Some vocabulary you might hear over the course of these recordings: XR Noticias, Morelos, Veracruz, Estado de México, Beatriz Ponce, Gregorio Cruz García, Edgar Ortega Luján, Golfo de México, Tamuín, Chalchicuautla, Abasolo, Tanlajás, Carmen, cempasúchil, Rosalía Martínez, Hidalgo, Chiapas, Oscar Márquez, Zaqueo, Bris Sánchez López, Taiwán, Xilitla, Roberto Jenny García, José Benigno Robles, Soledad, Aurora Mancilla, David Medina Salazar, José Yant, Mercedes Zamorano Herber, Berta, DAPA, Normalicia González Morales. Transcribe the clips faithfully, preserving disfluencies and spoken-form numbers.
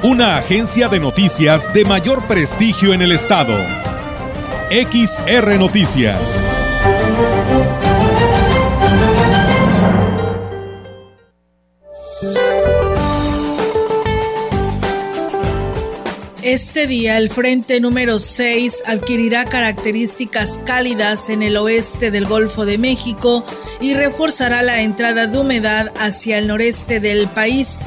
Una agencia de noticias de mayor prestigio en el estado. X R Noticias. Este día el frente número seis adquirirá características cálidas en el oeste del Golfo de México y reforzará la entrada de humedad hacia el noreste del país.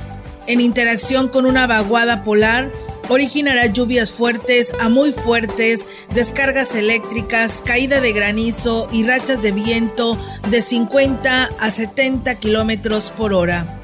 En interacción con una vaguada polar, originará lluvias fuertes a muy fuertes, descargas eléctricas, caída de granizo y rachas de viento de cincuenta a setenta kilómetros por hora.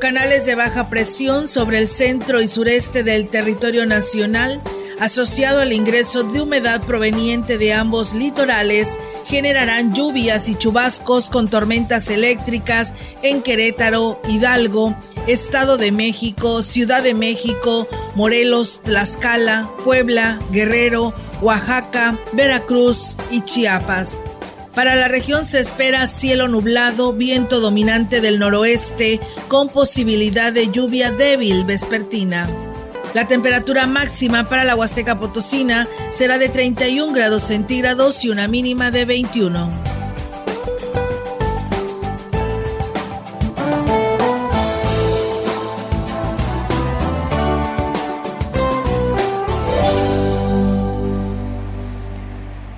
Canales de baja presión sobre el centro y sureste del territorio nacional, asociado al ingreso de humedad proveniente de ambos litorales, generarán lluvias y chubascos con tormentas eléctricas en Querétaro, Hidalgo, Estado de México, Ciudad de México, Morelos, Tlaxcala, Puebla, Guerrero, Oaxaca, Veracruz y Chiapas. Para la región se espera cielo nublado, viento dominante del noroeste, con posibilidad de lluvia débil vespertina. La temperatura máxima para la Huasteca Potosina será de treinta y un grados centígrados y una mínima de veintiuno.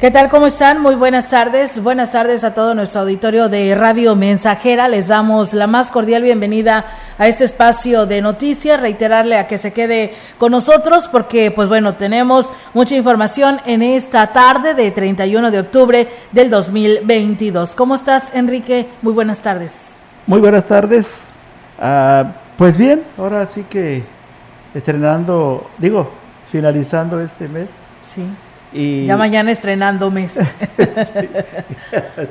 ¿Qué tal? ¿Cómo están? Muy buenas tardes. Buenas tardes a todo nuestro auditorio de Radio Mensajera. Les damos la más cordial bienvenida a este espacio de noticias. Reiterarle a que se quede con nosotros porque, pues bueno, tenemos mucha información en esta tarde de treinta y uno de octubre del dos mil veintidós. ¿Cómo estás, Enrique? Muy buenas tardes. Muy buenas tardes. Uh, pues bien, ahora sí que estrenando, digo, finalizando este mes. Sí. Y ya mañana estrenando mes. sí,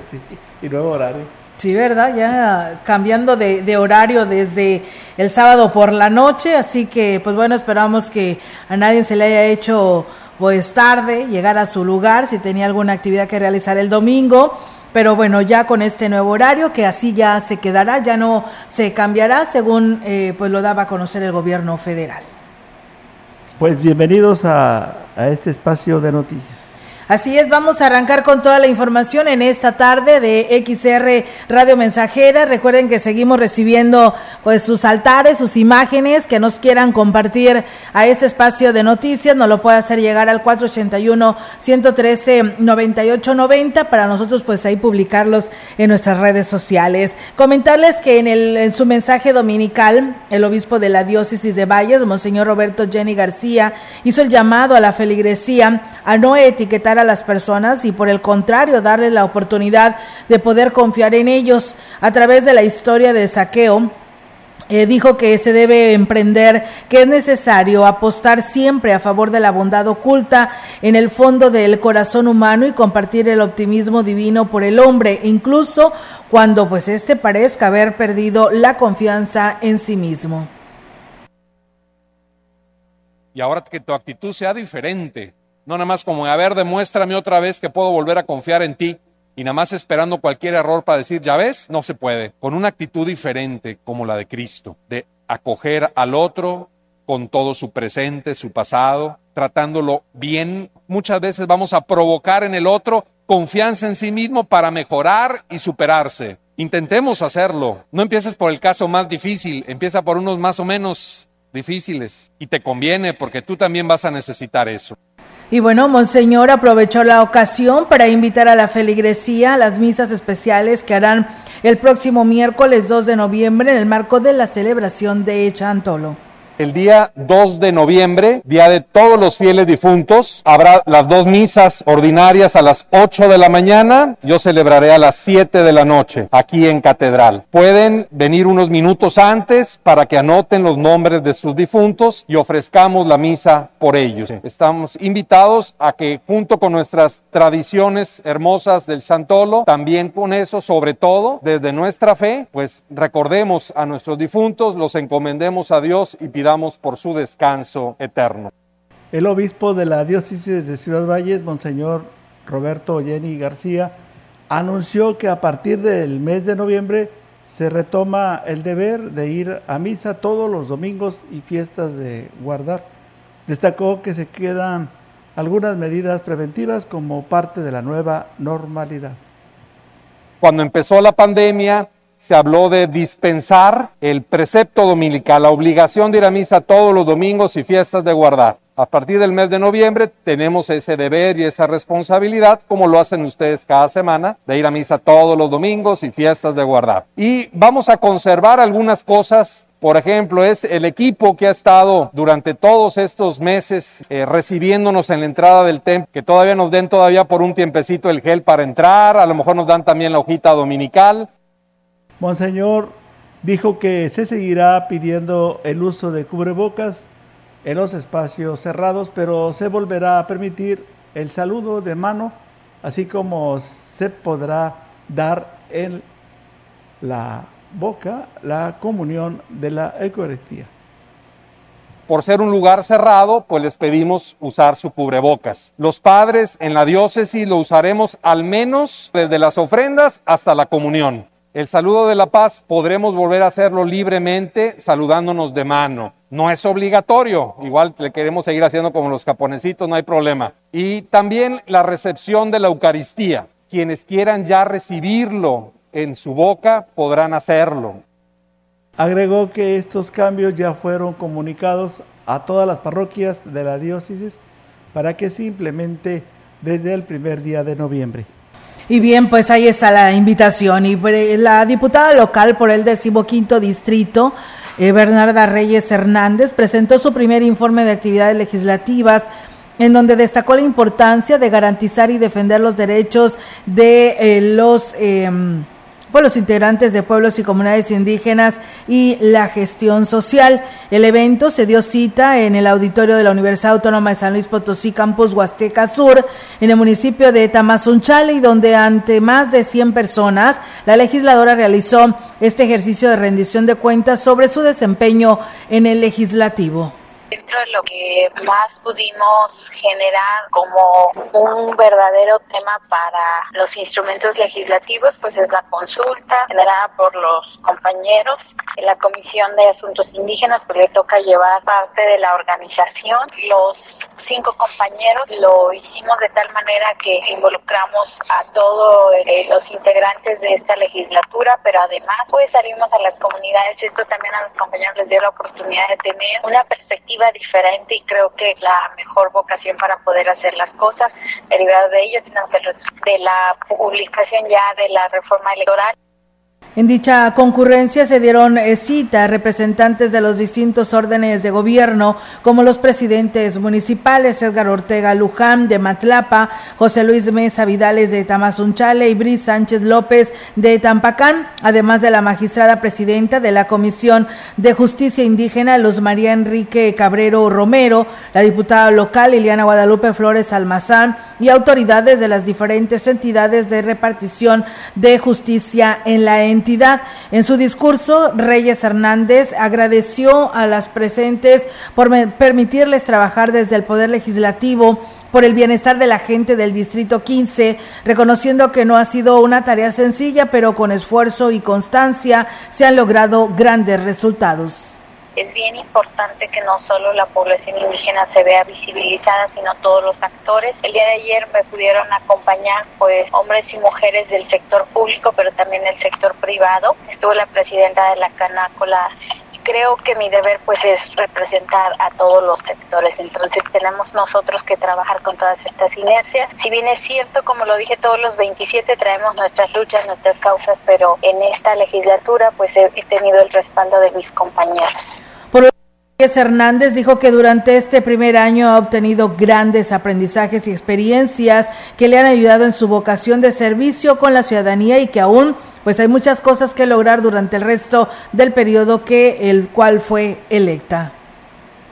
sí, y nuevo horario. Sí, ¿verdad? Ya cambiando de, de horario desde el sábado por la noche, así que pues bueno, esperamos que a nadie se le haya hecho pues tarde llegar a su lugar si tenía alguna actividad que realizar el domingo. Pero bueno, ya con este nuevo horario, que así ya se quedará, ya no se cambiará según eh, pues lo daba a conocer el gobierno federal. Pues bienvenidos a, a este espacio de noticias. Así es, vamos a arrancar con toda la información en esta tarde de X R Radio Mensajera. Recuerden que seguimos recibiendo pues sus altares, sus imágenes que nos quieran compartir a este espacio de noticias. Nos lo puede hacer llegar al cuatro ochenta y uno, ciento trece, noventa y ocho noventa para nosotros pues ahí publicarlos en nuestras redes sociales. Comentarles que en, el, en su mensaje dominical, el obispo de la diócesis de Valles, Monseñor Roberto Jenny García, hizo el llamado a la feligresía a no etiquetar a las personas y por el contrario darles la oportunidad de poder confiar en ellos. A través de la historia de Zaqueo, Eh, dijo que se debe emprender, que es necesario apostar siempre a favor de la bondad oculta en el fondo del corazón humano y compartir el optimismo divino por el hombre, incluso cuando pues este parezca haber perdido la confianza en sí mismo. Y ahora que tu actitud sea diferente, no nada más como, a ver, demuéstrame otra vez que puedo volver a confiar en ti. Y nada más esperando cualquier error para decir, ya ves, no se puede. Con una actitud diferente como la de Cristo, de acoger al otro con todo su presente, su pasado, tratándolo bien. Muchas veces vamos a provocar en el otro confianza en sí mismo para mejorar y superarse. Intentemos hacerlo. No empieces por el caso más difícil, empieza por unos más o menos difíciles. Y te conviene porque tú también vas a necesitar eso. Y bueno, Monseñor aprovechó la ocasión para invitar a la feligresía a las misas especiales que harán el próximo miércoles dos de noviembre en el marco de la celebración de Xantolo. El día dos de noviembre, día de todos los fieles difuntos, habrá las dos misas ordinarias a las ocho de la mañana. Yo celebraré a las siete de la noche aquí en Catedral. Pueden venir unos minutos antes para que anoten los nombres de sus difuntos y ofrezcamos la misa por ellos. Sí. Estamos invitados a que, junto con nuestras tradiciones hermosas del Xantolo, también con eso, sobre todo, desde nuestra fe, pues recordemos a nuestros difuntos, los encomendemos a Dios y pidamos por su descanso eterno. El obispo de la diócesis de Ciudad Valles, Monseñor Roberto Jenny García, anunció que a partir del mes de noviembre se retoma el deber de ir a misa todos los domingos y fiestas de guardar. Destacó que se quedan algunas medidas preventivas como parte de la nueva normalidad. Cuando empezó la pandemia, se habló de dispensar el precepto dominical, la obligación de ir a misa todos los domingos y fiestas de guardar. A partir del mes de noviembre tenemos ese deber y esa responsabilidad, como lo hacen ustedes cada semana, de ir a misa todos los domingos y fiestas de guardar. Y vamos a conservar algunas cosas. Por ejemplo, es el equipo que ha estado durante todos estos meses eh, recibiéndonos en la entrada del templo, que todavía nos den todavía por un tiempecito el gel para entrar, a lo mejor nos dan también la hojita dominical. Monseñor dijo que se seguirá pidiendo el uso de cubrebocas en los espacios cerrados, pero se volverá a permitir el saludo de mano, así como se podrá dar en la boca la comunión de la Eucaristía. Por ser un lugar cerrado, pues les pedimos usar su cubrebocas. Los padres en la diócesis lo usaremos al menos desde las ofrendas hasta la comunión. El saludo de la paz podremos volver a hacerlo libremente saludándonos de mano. No es obligatorio, igual le queremos seguir haciendo como los japonesitos, no hay problema. Y también la recepción de la Eucaristía. Quienes quieran ya recibirlo en su boca podrán hacerlo. Agregó que estos cambios ya fueron comunicados a todas las parroquias de la diócesis para que se implemente desde el primer día de noviembre. Y bien, pues ahí está la invitación. Y la diputada local por el decimoquinto distrito, eh, Bernarda Reyes Hernández, presentó su primer informe de actividades legislativas, en donde destacó la importancia de garantizar y defender los derechos de eh, los eh, por los integrantes de pueblos y comunidades indígenas y la gestión social. El evento se dio cita en el auditorio de la Universidad Autónoma de San Luis Potosí, Campus Huasteca Sur, en el municipio de Tamazunchale, y donde ante más de cien personas, la legisladora realizó este ejercicio de rendición de cuentas sobre su desempeño en el legislativo. Dentro de lo que más pudimos generar como un verdadero tema para los instrumentos legislativos, pues es la consulta generada por los compañeros. En la Comisión de Asuntos Indígenas, pues le toca llevar parte de la organización. Los cinco compañeros lo hicimos de tal manera que involucramos a todos eh, los integrantes de esta legislatura, pero además pues salimos a las comunidades. Esto también a los compañeros les dio la oportunidad de tener una perspectiva diferente, y creo que la mejor vocación para poder hacer las cosas. Derivado de ello, tenemos el de la publicación ya de la reforma electoral. En dicha concurrencia se dieron cita representantes de los distintos órdenes de gobierno, como los presidentes municipales Edgar Ortega Luján de Matlapa, José Luis Mesa Vidales de Tamazunchale y Bris Sánchez López de Tampacán, además de la magistrada presidenta de la Comisión de Justicia Indígena, Luz María Enrique Cabrero Romero, la diputada local Liliana Guadalupe Flores Almazán y autoridades de las diferentes entidades de repartición de justicia en la entidad. entidad. En su discurso, Reyes Hernández agradeció a las presentes por permitirles trabajar desde el Poder Legislativo por el bienestar de la gente del Distrito quince, reconociendo que no ha sido una tarea sencilla, pero con esfuerzo y constancia se han logrado grandes resultados. Es bien importante que no solo la población indígena se vea visibilizada, sino todos los actores. El día de ayer me pudieron acompañar pues hombres y mujeres del sector público, pero también del sector privado. Estuvo la presidenta de la Canácola. Creo que mi deber pues es representar a todos los sectores, entonces tenemos nosotros que trabajar con todas estas inercias. Si bien es cierto, como lo dije, todos los veintisiete traemos nuestras luchas, nuestras causas, pero en esta legislatura pues he tenido el respaldo de mis compañeros. Hernández dijo que durante este primer año ha obtenido grandes aprendizajes y experiencias que le han ayudado en su vocación de servicio con la ciudadanía y que aún pues hay muchas cosas que lograr durante el resto del periodo que el cual fue electa.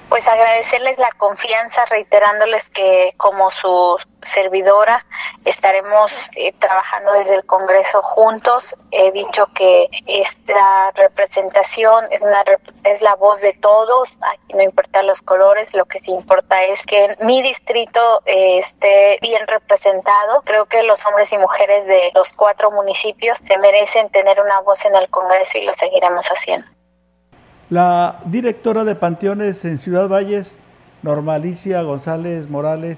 Pues agradecerles la confianza, reiterándoles que como su servidora estaremos eh, trabajando desde el Congreso juntos. He dicho que esta representación es, una, es la voz de todos, aquí no importan los colores, lo que sí importa es que mi distrito eh, esté bien representado. Creo que los hombres y mujeres de los cuatro municipios se merecen tener una voz en el Congreso y lo seguiremos haciendo. La directora de Panteones en Ciudad Valles, Normalicia González Morales,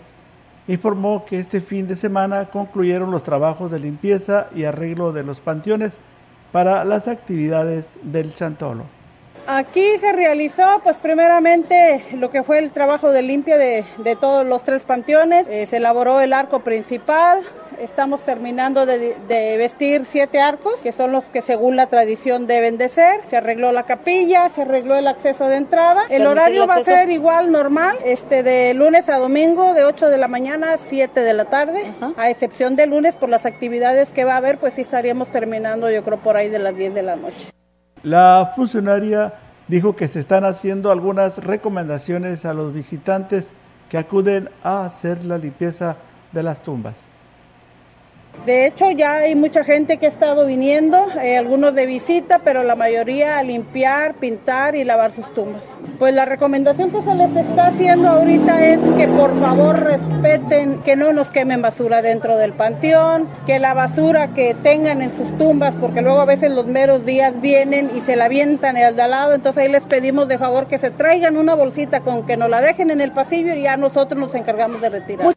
informó que este fin de semana concluyeron los trabajos de limpieza y arreglo de los panteones para las actividades del Xantolo. Aquí se realizó, pues primeramente, lo que fue el trabajo de limpia de, de todos los tres panteones. Eh, se elaboró el arco principal. Estamos terminando de, de vestir siete arcos, que son los que según la tradición deben de ser. Se arregló la capilla, se arregló el acceso de entrada. El horario va a ser igual normal, este de lunes a domingo, de ocho de la mañana a siete de la tarde. Uh-huh. A excepción de lunes, por las actividades que va a haber, pues sí estaríamos terminando, yo creo, por ahí de las diez de la noche. La funcionaria dijo que se están haciendo algunas recomendaciones a los visitantes que acuden a hacer la limpieza de las tumbas. De hecho, ya hay mucha gente que ha estado viniendo, eh, algunos de visita, pero la mayoría a limpiar, pintar y lavar sus tumbas. Pues la recomendación que se les está haciendo ahorita es que por favor respeten, que no nos quemen basura dentro del panteón, que la basura que tengan en sus tumbas, porque luego a veces los meros días vienen y se la avientan al de al lado, entonces ahí les pedimos de favor que se traigan una bolsita con que nos la dejen en el pasillo y ya nosotros nos encargamos de retirar.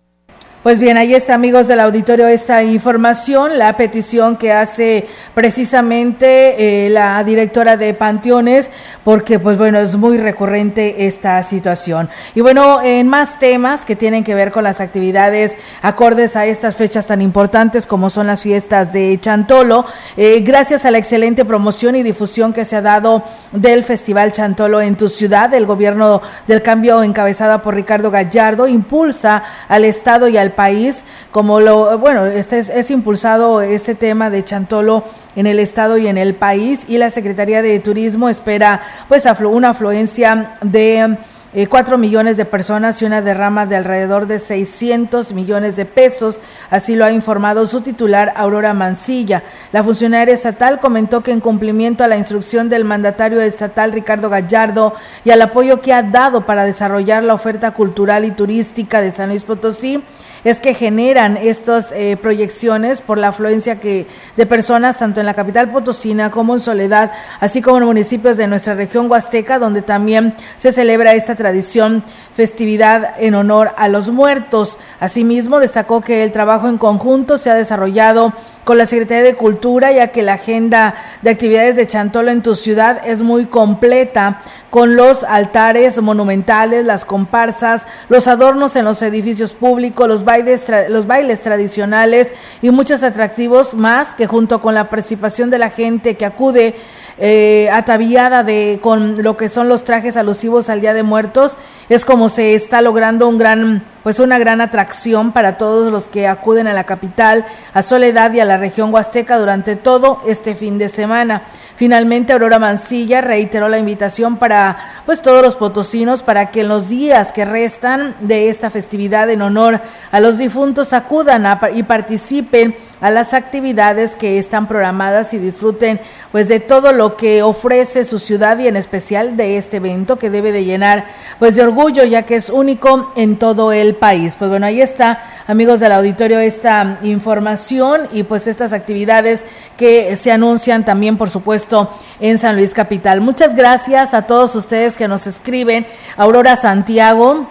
Pues bien, ahí está, amigos del auditorio, esta información, la petición que hace precisamente eh, la directora de Panteones, porque pues bueno, es muy recurrente esta situación. Y bueno, en más temas que tienen que ver con las actividades acordes a estas fechas tan importantes como son las fiestas de Xantolo, eh, gracias a la excelente promoción y difusión que se ha dado del Festival Xantolo en tu ciudad, el gobierno del cambio encabezada por Ricardo Gallardo impulsa al Estado y al país, como lo, bueno, este es, es impulsado este tema de Xantolo en el estado y en el país, y la Secretaría de Turismo espera pues aflu- una afluencia de eh, cuatro millones de personas y una derrama de alrededor de seiscientos millones de pesos, así lo ha informado su titular Aurora Mancilla. La funcionaria estatal comentó que en cumplimiento a la instrucción del mandatario estatal Ricardo Gallardo y al apoyo que ha dado para desarrollar la oferta cultural y turística de San Luis Potosí, es que generan estas eh, proyecciones por la afluencia que de personas tanto en la capital potosina como en Soledad, así como en municipios de nuestra región huasteca, donde también se celebra esta tradición festividad en honor a los muertos. Asimismo, destacó que el trabajo en conjunto se ha desarrollado con la Secretaría de Cultura, ya que la agenda de actividades de Xantolo en tu ciudad es muy completa, con los altares monumentales, las comparsas, los adornos en los edificios públicos, los bailes, tra- los bailes tradicionales y muchos atractivos más, que junto con la participación de la gente que acude eh, ataviada de con lo que son los trajes alusivos al Día de Muertos, es como se está logrando un gran, pues una gran atracción para todos los que acuden a la capital, a Soledad y a la región huasteca durante todo este fin de semana. Finalmente, Aurora Mancilla reiteró la invitación para pues todos los potosinos para que en los días que restan de esta festividad en honor a los difuntos acudan a, y participen a las actividades que están programadas y disfruten pues de todo lo que ofrece su ciudad y en especial de este evento que debe de llenar pues de orgullo, ya que es único en todo el país. Pues bueno, ahí está, amigos del auditorio, esta información y pues estas actividades que se anuncian también, por supuesto, en San Luis Capital. Muchas gracias a todos ustedes que nos escriben. Aurora Santiago,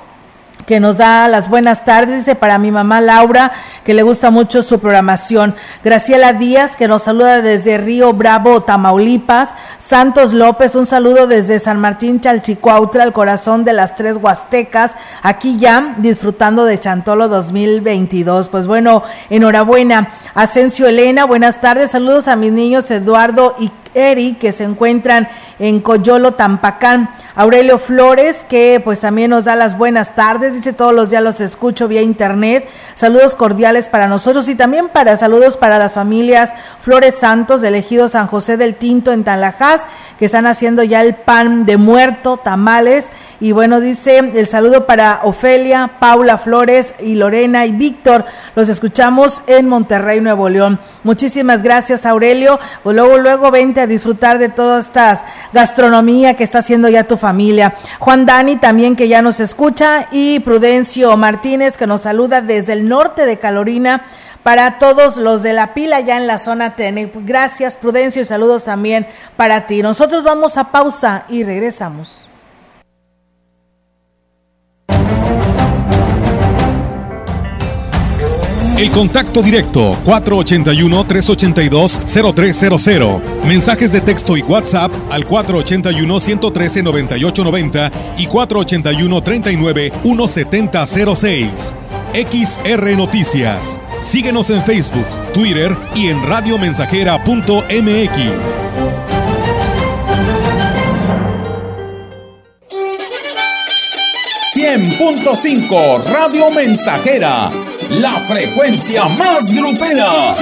que nos da las buenas tardes, dice, para mi mamá Laura, que le gusta mucho su programación. Graciela Díaz, que nos saluda desde Río Bravo, Tamaulipas. Santos López, un saludo desde San Martín Chalchicuautla, el corazón de las tres huastecas, aquí ya disfrutando de Xantolo dos mil veintidós. Pues bueno, enhorabuena. Asencio Elena, buenas tardes, saludos a mis niños Eduardo y Eri, que se encuentran en Coyolo, Tampacán. Aurelio Flores, que pues también nos da las buenas tardes, dice: todos los días los escucho vía internet, saludos cordiales para nosotros y también para saludos para las familias Flores Santos del ejido San José del Tinto en Tanlajás, que están haciendo ya el pan de muerto, tamales. Y bueno, dice el saludo para Ofelia, Paula Flores y Lorena y Víctor, los escuchamos en Monterrey, Nuevo León. Muchísimas gracias, Aurelio, pues luego luego vente a disfrutar de toda esta gastronomía que está haciendo ya tu familia. Juan Dani también, que ya nos escucha, y Prudencio Martínez, que nos saluda desde el norte de Carolina, para todos los de la pila ya en la zona T N. Gracias, Prudencio, y saludos también para ti. Nosotros vamos a pausa y regresamos. El contacto directo cuatro ocho uno, tres ocho dos, cero tres cero cero. Mensajes de texto y WhatsApp al cuatro ocho uno, uno uno tres, nueve ocho nueve cero y cuatro ocho uno, tres nueve, uno siete cero seis. X R Noticias. Síguenos en Facebook, Twitter y en radio mensajera punto m x. cien punto cinco Radio Mensajera, la frecuencia más grupera.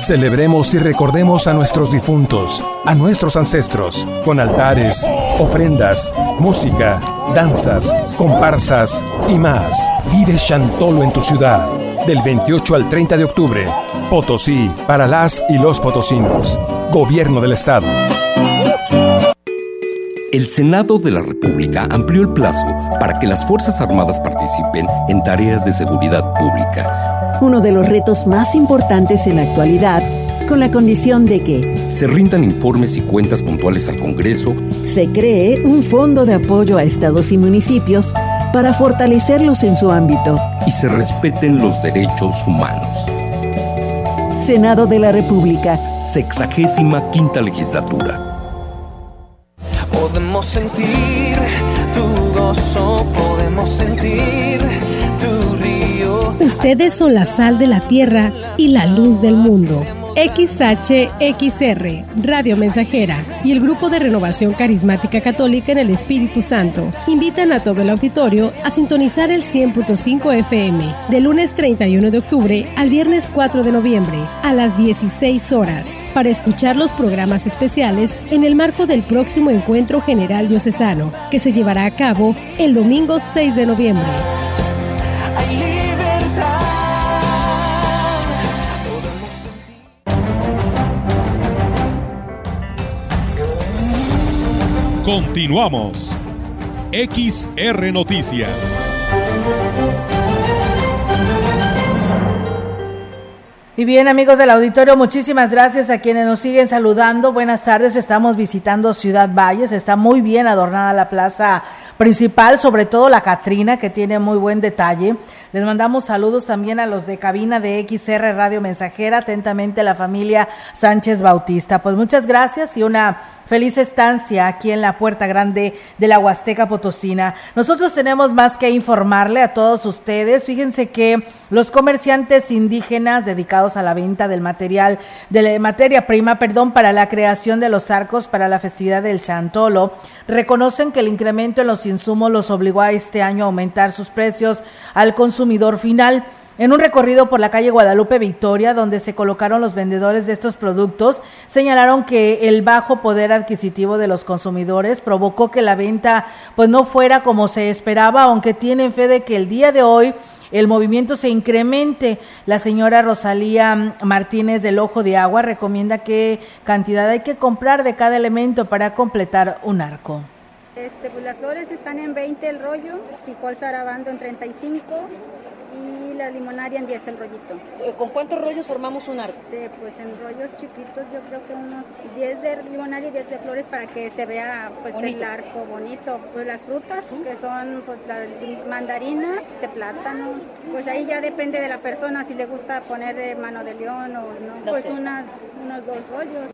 Celebremos y recordemos a nuestros difuntos, a nuestros ancestros, con altares, ofrendas, música, danzas, comparsas y más. Vive Xantolo en tu ciudad, del veintiocho al treinta de octubre. Potosí, para las y los potosinos. Gobierno del Estado. El Senado de la República amplió el plazo para que las Fuerzas Armadas participen en tareas de seguridad pública. Uno de los retos más importantes en la actualidad, con la condición de que se rindan informes y cuentas puntuales al Congreso, se cree un fondo de apoyo a estados y municipios para fortalecerlos en su ámbito y se respeten los derechos humanos. Senado de la República, sexagésima quinta legislatura. Podemos sentir tu gozo, podemos sentir tu río. Ustedes son la sal de la tierra y la luz del mundo. X H X R, Radio Mensajera y el Grupo de Renovación Carismática Católica en el Espíritu Santo invitan a todo el auditorio a sintonizar el cien punto cinco F M de lunes treinta y uno de octubre al viernes cuatro de noviembre a las dieciséis horas para escuchar los programas especiales en el marco del próximo Encuentro General Diocesano que se llevará a cabo el domingo seis de noviembre. Continuamos. X R Noticias. Y bien, amigos del auditorio, muchísimas gracias a quienes nos siguen saludando. Buenas tardes, estamos visitando Ciudad Valles, está muy bien adornada la plaza principal, sobre todo la Catrina, que tiene muy buen detalle. Les mandamos saludos también a los de cabina de X R Radio Mensajera, atentamente la familia Sánchez Bautista. Pues muchas gracias y una feliz estancia aquí en la Puerta Grande de la Huasteca Potosina. Nosotros tenemos más que informarle a todos ustedes. Fíjense que los comerciantes indígenas dedicados a la venta del material, de la materia prima, perdón, para la creación de los arcos para la festividad del Xantolo, reconocen que el incremento en los insumos los obligó a este año a aumentar sus precios al consumidor final. En un recorrido por la calle Guadalupe Victoria, donde se colocaron los vendedores de estos productos, señalaron que el bajo poder adquisitivo de los consumidores provocó que la venta pues no fuera como se esperaba, aunque tienen fe de que el día de hoy el movimiento se incremente. La señora Rosalía Martínez del Ojo de Agua recomienda qué cantidad hay que comprar de cada elemento para completar un arco. Este, pues las flores están en veinte el rollo, picol zarabando en treinta y cinco y la limonaria en diez el rollito. ¿Con cuántos rollos formamos un arco? Este, pues en rollos chiquitos yo creo que unos diez de limonaria y diez de flores para que se vea pues bonito. El arco bonito. Pues las frutas ¿Mm? que son pues las mandarinas, de plátano, pues ahí ya depende de la persona si le gusta poner mano de león o no, pues unas, unos dos rollos.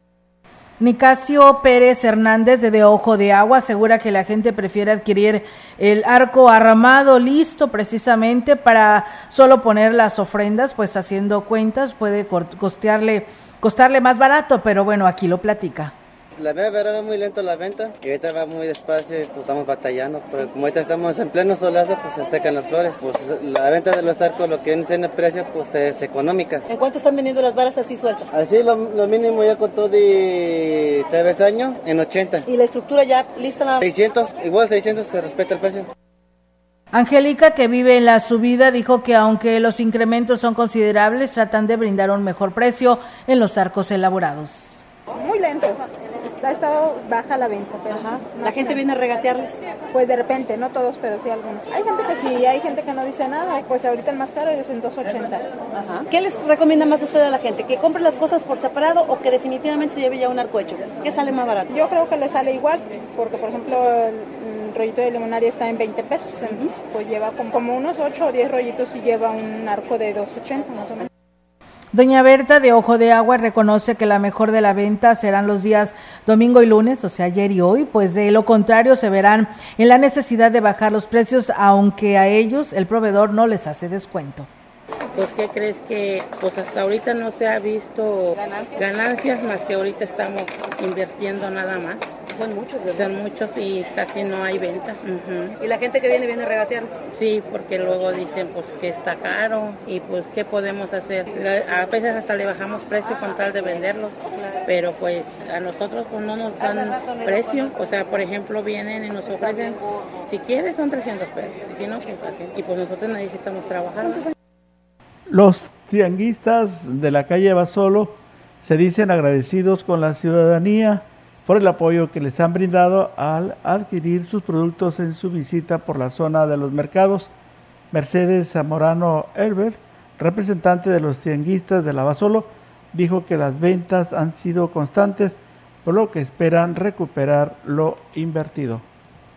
Nicasio Pérez Hernández de Ojo de Agua asegura que la gente prefiere adquirir el arco armado listo precisamente para solo poner las ofrendas, pues haciendo cuentas puede costearle, costarle más barato, pero bueno, aquí lo platica. La verdad va muy lento la venta y ahorita va muy despacio y pues estamos batallando, pero como ahorita estamos en pleno solazo, pues se secan las flores, pues la venta de los arcos, lo que viene siendo el precio, pues es económica. ¿En cuánto están vendiendo las varas así sueltas? Así lo, lo mínimo ya con todo de travesaño en ochenta. ¿Y la estructura ya lista? La... seiscientos, igual seiscientos, se respeta el precio. Angélica, que vive en la subida, dijo que aunque los incrementos son considerables, tratan de brindar un mejor precio en los arcos elaborados. Muy lento, ha estado baja la venta, pero ajá. ¿La gente viene a regatearles? Pues de repente, no todos, pero sí algunos. Hay gente que sí, hay gente que no dice nada, pues ahorita el más caro es en dos ochenta. Ajá. ¿Qué les recomienda más usted a la gente? ¿Que compre las cosas por separado o que definitivamente se lleve ya un arco hecho? ¿Qué sale más barato? Yo creo que le sale igual, porque por ejemplo el rollito de limonaria está en veinte pesos, uh-huh. Pues lleva como, como unos ocho o diez rollitos y lleva un arco de dos ochenta más o menos. Doña Berta de Ojo de Agua reconoce que la mejor de la venta serán los días domingo y lunes, o sea ayer y hoy, pues de lo contrario se verán en la necesidad de bajar los precios, aunque a ellos el proveedor no les hace descuento. Pues ¿qué crees? Que pues hasta ahorita no se ha visto ganancias, ganancias más que ahorita estamos invirtiendo nada más. Son muchos, ¿verdad? Son muchos y casi no hay venta. Uh-huh. ¿Y la gente que viene, viene a regatearnos? Sí, porque luego dicen pues que está caro y pues ¿qué podemos hacer? A veces hasta le bajamos precio con tal de venderlos, pero pues a nosotros pues no nos dan precio. O sea, por ejemplo, vienen y nos ofrecen, si quieres son trescientos pesos, y si no, pues y pues nosotros necesitamos trabajar. Los tianguistas de la calle Abasolo se dicen agradecidos con la ciudadanía por el apoyo que les han brindado al adquirir sus productos en su visita por la zona de los mercados. Mercedes Zamorano Herber, representante de los tianguistas del Abasolo, dijo que las ventas han sido constantes, por lo que esperan recuperar lo invertido.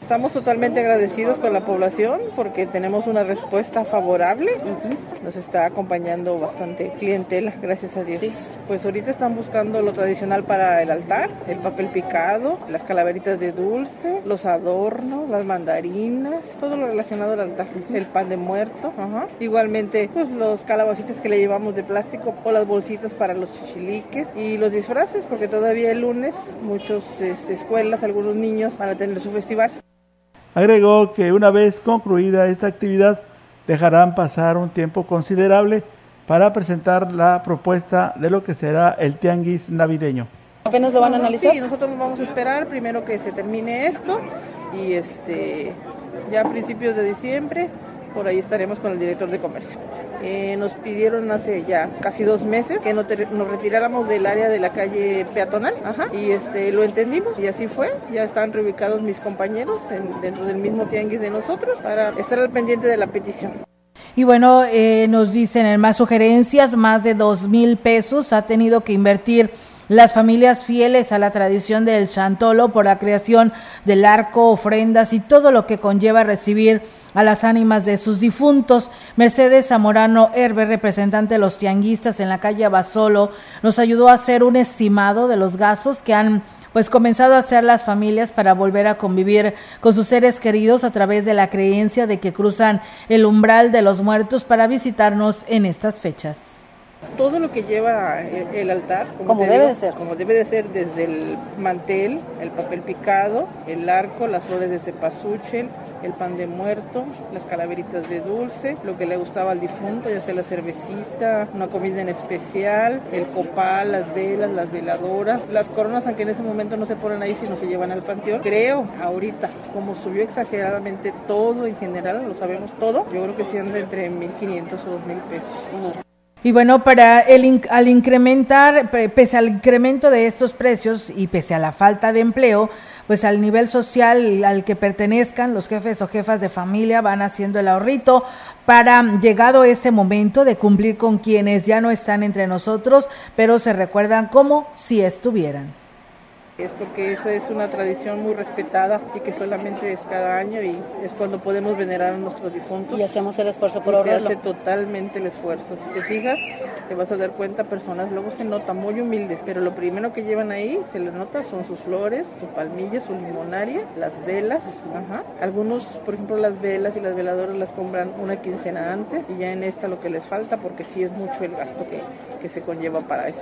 Estamos totalmente agradecidos con la población porque tenemos una respuesta favorable. Uh-huh. Nos está acompañando bastante clientela, gracias a Dios. Sí. Pues ahorita están buscando lo tradicional para el altar, el papel picado, las calaveritas de dulce, los adornos, las mandarinas, todo lo relacionado al altar, uh-huh. El pan de muerto. Uh-huh. Igualmente, pues los calabacitas que le llevamos de plástico o las bolsitas para los chichiliques y los disfraces, porque todavía el lunes muchas este, escuelas, algunos niños van a tener su festival. Agregó que una vez concluida esta actividad, dejarán pasar un tiempo considerable para presentar la propuesta de lo que será el tianguis navideño. ¿Apenas lo van a analizar? Sí, nosotros vamos a esperar primero que se termine esto y este, ya a principios de diciembre, por ahí estaremos con el director de comercio. Eh, nos pidieron hace ya casi dos meses que nos, te, nos retiráramos del área de la calle peatonal, ajá, y este, lo entendimos y así fue. Ya están reubicados mis compañeros en, dentro del mismo tianguis de nosotros para estar al pendiente de la petición. Y bueno, eh, nos dicen en más sugerencias, más de dos mil pesos ha tenido que invertir las familias fieles a la tradición del Xantolo por la creación del arco, ofrendas y todo lo que conlleva recibir a las ánimas de sus difuntos. Mercedes Zamorano Herber, representante de los tianguistas en la calle Abasolo, nos ayudó a hacer un estimado de los gastos que han pues comenzado a hacer las familias para volver a convivir con sus seres queridos a través de la creencia de que cruzan el umbral de los muertos para visitarnos en estas fechas. Todo lo que lleva el altar, como, como debe digo, de ser, como debe de ser, desde el mantel, el papel picado, el arco, las flores de cempasúchil, el pan de muerto, las calaveritas de dulce, lo que le gustaba al difunto, ya sea la cervecita, una comida en especial, el copal, las velas, las veladoras, las coronas, aunque en ese momento no se ponen ahí, sino se llevan al panteón. Creo, ahorita, como subió exageradamente todo en general, lo sabemos todo, yo creo que sí anda entre mil quinientos o dos mil pesos. Y bueno, para el al incrementar, pese al incremento de estos precios y pese a la falta de empleo, pues al nivel social al que pertenezcan, los jefes o jefas de familia van haciendo el ahorrito para, llegado este momento, de cumplir con quienes ya no están entre nosotros, pero se recuerdan como si estuvieran. Márquez, porque esa es una tradición muy respetada y que solamente es cada año y es cuando podemos venerar a nuestros difuntos. Y hacemos el esfuerzo por ahorrarlo. Se hace totalmente el esfuerzo. Si te fijas, te vas a dar cuenta, personas luego se notan muy humildes, pero lo primero que llevan ahí, se les nota, son sus flores, su palmilla, su limonaria, las velas. Ajá. Algunos, por ejemplo, las velas y las veladoras las compran una quincena antes y ya en esta lo que les falta, porque sí es mucho el gasto que, que se conlleva para eso.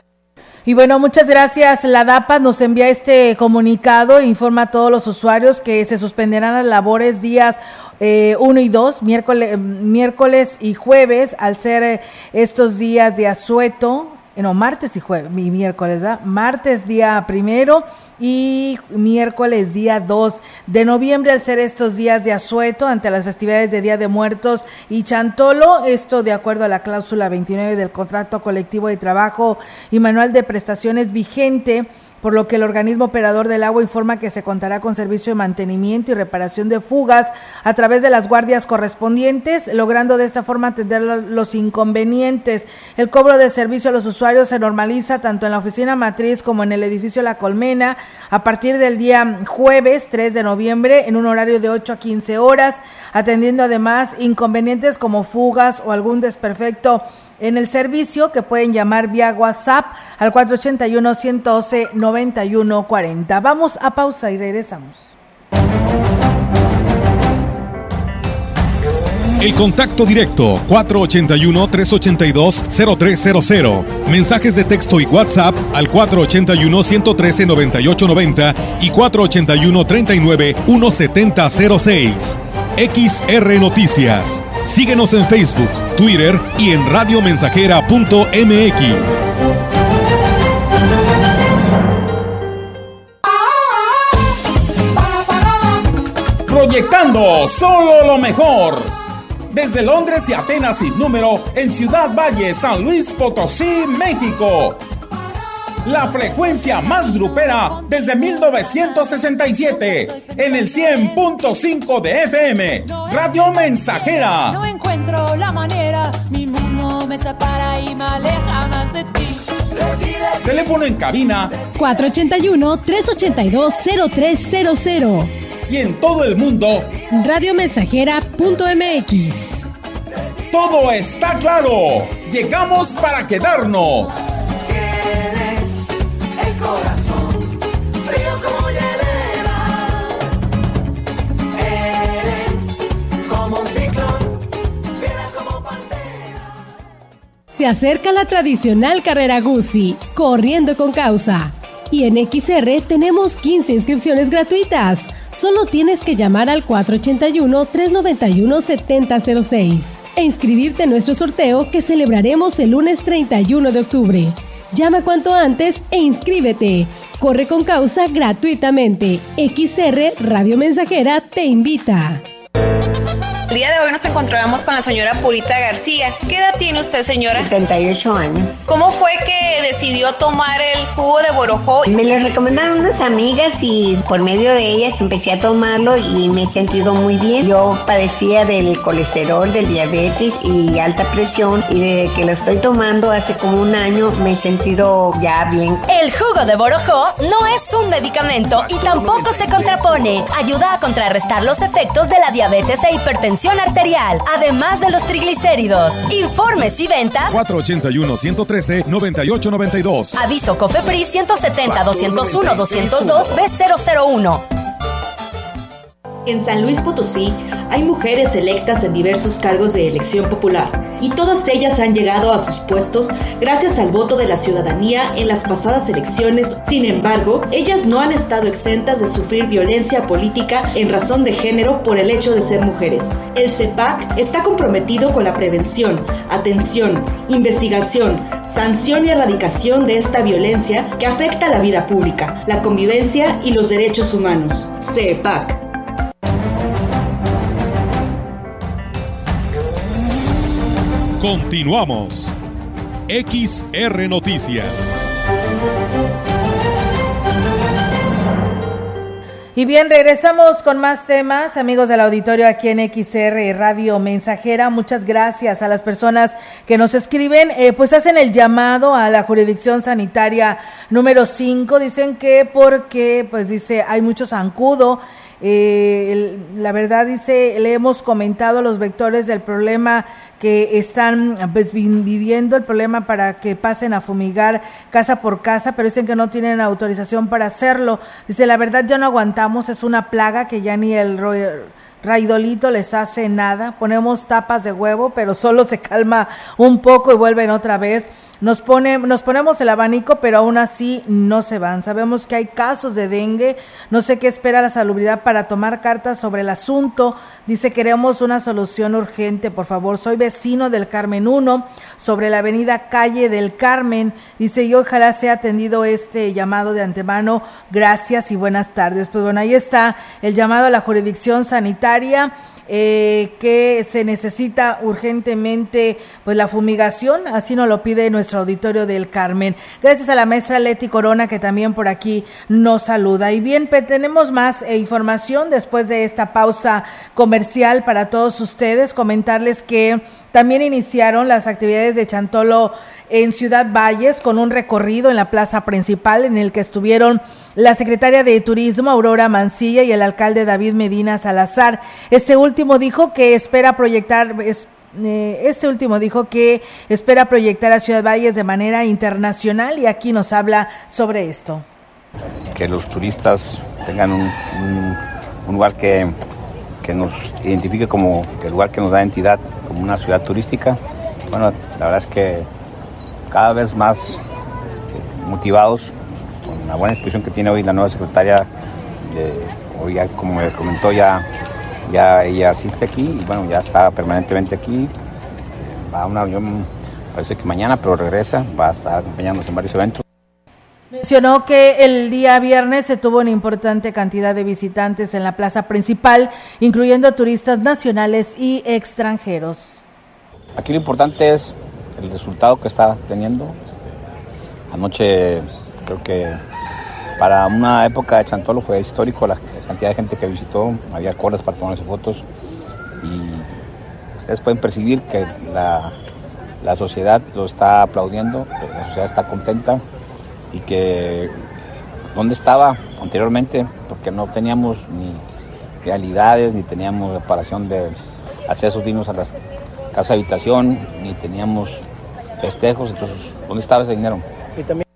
Y bueno, muchas gracias. La DAPA nos envía este comunicado e informa a todos los usuarios que se suspenderán las labores días eh, uno y dos, miércoles, miércoles y jueves, al ser eh, estos días de asueto, eh, no, martes y jueves, y miércoles, ¿verdad? Martes día primero y miércoles día dos de noviembre, al ser estos días de asueto ante las festividades de Día de Muertos y Xantolo, esto de acuerdo a la cláusula veintinueve del contrato colectivo de trabajo y manual de prestaciones vigente, por lo que el organismo operador del agua informa que se contará con servicio de mantenimiento y reparación de fugas a través de las guardias correspondientes, logrando de esta forma atender los inconvenientes. El cobro de servicio a los usuarios se normaliza tanto en la oficina matriz como en el edificio La Colmena a partir del día jueves tres de noviembre en un horario de ocho a quince horas, atendiendo además inconvenientes como fugas o algún desperfecto en el servicio, que pueden llamar vía WhatsApp al cuatro ochenta y uno, ciento doce, noventa y uno cuarenta. Vamos a pausa y regresamos. El contacto directo cuatro ochenta y uno, trescientos ochenta y dos, cero tres cero cero. Mensajes de texto y WhatsApp al cuatro ochenta y uno, ciento trece, noventa y ocho noventa y cuatro ochenta y uno, treinta y nueve, ciento setenta, cero seis. X R Noticias. Síguenos en Facebook, Twitter y en radio mensajera punto m x. Proyectando solo lo mejor. Desde Londres y Atenas sin número, en Ciudad Valle, San Luis Potosí, México. La frecuencia más grupera desde mil novecientos sesenta y siete, en el cien punto cinco de F M, Radio Mensajera. No encuentro la manera, mi mundo me separa y me aleja más de ti. Teléfono en cabina cuatro ochenta y uno, trescientos ochenta y dos, cero tres cero cero. Y en todo el mundo, radio mensajera punto m x. Todo está claro, llegamos para quedarnos. Se acerca la tradicional carrera Guzzi, corriendo con causa. Y en X R tenemos quince inscripciones gratuitas. Solo tienes que llamar al cuatro ochenta y uno, trescientos noventa y uno, setenta cero seis e inscribirte en nuestro sorteo que celebraremos el lunes treinta y uno de octubre. Llama cuanto antes e inscríbete. Corre con causa gratuitamente. X R Radio Mensajera te invita. El día de hoy nos encontramos con la señora Purita García. ¿Qué edad tiene usted, señora? setenta y ocho años. ¿Cómo fue que decidió tomar el jugo de borojó? Me lo recomendaron unas amigas y por medio de ellas empecé a tomarlo y me he sentido muy bien. Yo padecía del colesterol, del diabetes y alta presión, y desde que lo estoy tomando hace como un año me he sentido ya bien. El jugo de borojó no es un medicamento y tampoco se contrapone. Ayuda a contrarrestar los efectos de la diabetes e hipertensión arterial, además de los triglicéridos. Informes y ventas cuatro ochenta y uno, ciento trece, noventa y ocho noventa y dos. Aviso COFEPRIS ciento setenta, doscientos uno, doscientos dos, B cero cero uno. En San Luis Potosí hay mujeres electas en diversos cargos de elección popular, y todas ellas han llegado a sus puestos gracias al voto de la ciudadanía en las pasadas elecciones. Sin embargo, ellas no han estado exentas de sufrir violencia política en razón de género por el hecho de ser mujeres. El CEPAC está comprometido con la prevención, atención, investigación, sanción y erradicación de esta violencia que afecta a la vida pública, la convivencia y los derechos humanos. CEPAC. Continuamos. X R Noticias. Y bien, regresamos con más temas, amigos del auditorio, aquí en X R Radio Mensajera. Muchas gracias a las personas que nos escriben, eh, pues hacen el llamado a la jurisdicción sanitaria número cinco, dicen que porque, pues dice, hay mucho zancudo, eh, la verdad dice, le hemos comentado a los vectores del problema que están pues, viviendo el problema para que pasen a fumigar casa por casa, pero dicen que no tienen autorización para hacerlo. Dice, la verdad ya no aguantamos, es una plaga que ya ni el ro- raidolito les hace nada, ponemos tapas de huevo, pero solo se calma un poco y vuelven otra vez. Nos pone, nos ponemos el abanico, pero aún así no se van. Sabemos que hay casos de dengue, no sé qué espera la salubridad para tomar cartas sobre el asunto. Dice, queremos una solución urgente, por favor. Soy vecino del Carmen uno, sobre la avenida Calle del Carmen. Dice, y ojalá sea atendido este llamado de antemano. Gracias y buenas tardes. Pues bueno, ahí está el llamado a la jurisdicción sanitaria. Eh, que se necesita urgentemente pues la fumigación, así nos lo pide nuestro auditorio del Carmen. Gracias a la maestra Leti Corona, que también por aquí nos saluda. Y bien, tenemos más eh, información después de esta pausa comercial para todos ustedes. Comentarles que también iniciaron las actividades de Xantolo en Ciudad Valles con un recorrido en la plaza principal en el que estuvieron la secretaria de Turismo, Aurora Mancilla, y el alcalde David Medina Salazar. Este último dijo que espera proyectar... Es, eh, este último dijo que espera proyectar a Ciudad Valles de manera internacional y aquí nos habla sobre esto. Que los turistas tengan un, un, un lugar que... que nos identifique como el lugar que nos da entidad, como una ciudad turística. Bueno, la verdad es que cada vez más este, motivados, con la buena exposición que tiene hoy la nueva secretaria, hoy ya, como les comentó, ya, ya ella asiste aquí, y bueno, ya está permanentemente aquí, este, va a una reunión, parece que mañana, pero regresa, va a estar acompañándonos en varios eventos. Mencionó que el día viernes se tuvo una importante cantidad de visitantes en la plaza principal, incluyendo turistas nacionales y extranjeros. Aquí lo importante es el resultado que está teniendo. Este, anoche creo que para una época de Xantolo fue histórico la cantidad de gente que visitó, había colas para tomarse fotos y ustedes pueden percibir que la, la sociedad lo está aplaudiendo, la sociedad está contenta. Y que dónde estaba anteriormente, porque no teníamos ni realidades, ni teníamos reparación de accesos dignos a las casas de habitación, ni teníamos festejos, entonces ¿dónde estaba ese dinero? Y también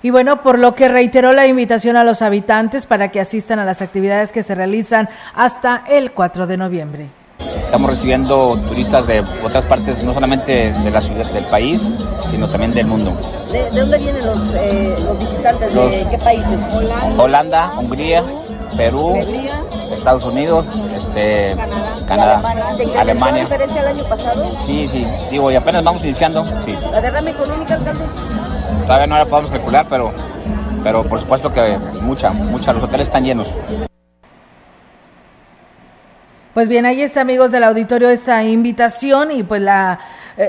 Y bueno, por lo que reiteró la invitación a los habitantes para que asistan a las actividades que se realizan hasta el cuatro de noviembre. Estamos recibiendo turistas de otras partes, no solamente de la ciudad, del país, sino también del mundo. ¿De, de dónde vienen los, eh, los visitantes? Los, ¿De qué países? Holanda, Holanda Hungría, Perú, Hungría, Estados Unidos, este, Canadá, Canadá Alemania. ¿Te referencia al año pasado? Sí, sí, digo, y apenas vamos iniciando. Sí. ¿La derrama económica, alcalde? Todavía no la podemos calcular, pero, pero por supuesto que mucha, mucha, los hoteles están llenos. Pues bien, ahí está, amigos del auditorio, esta invitación y pues la,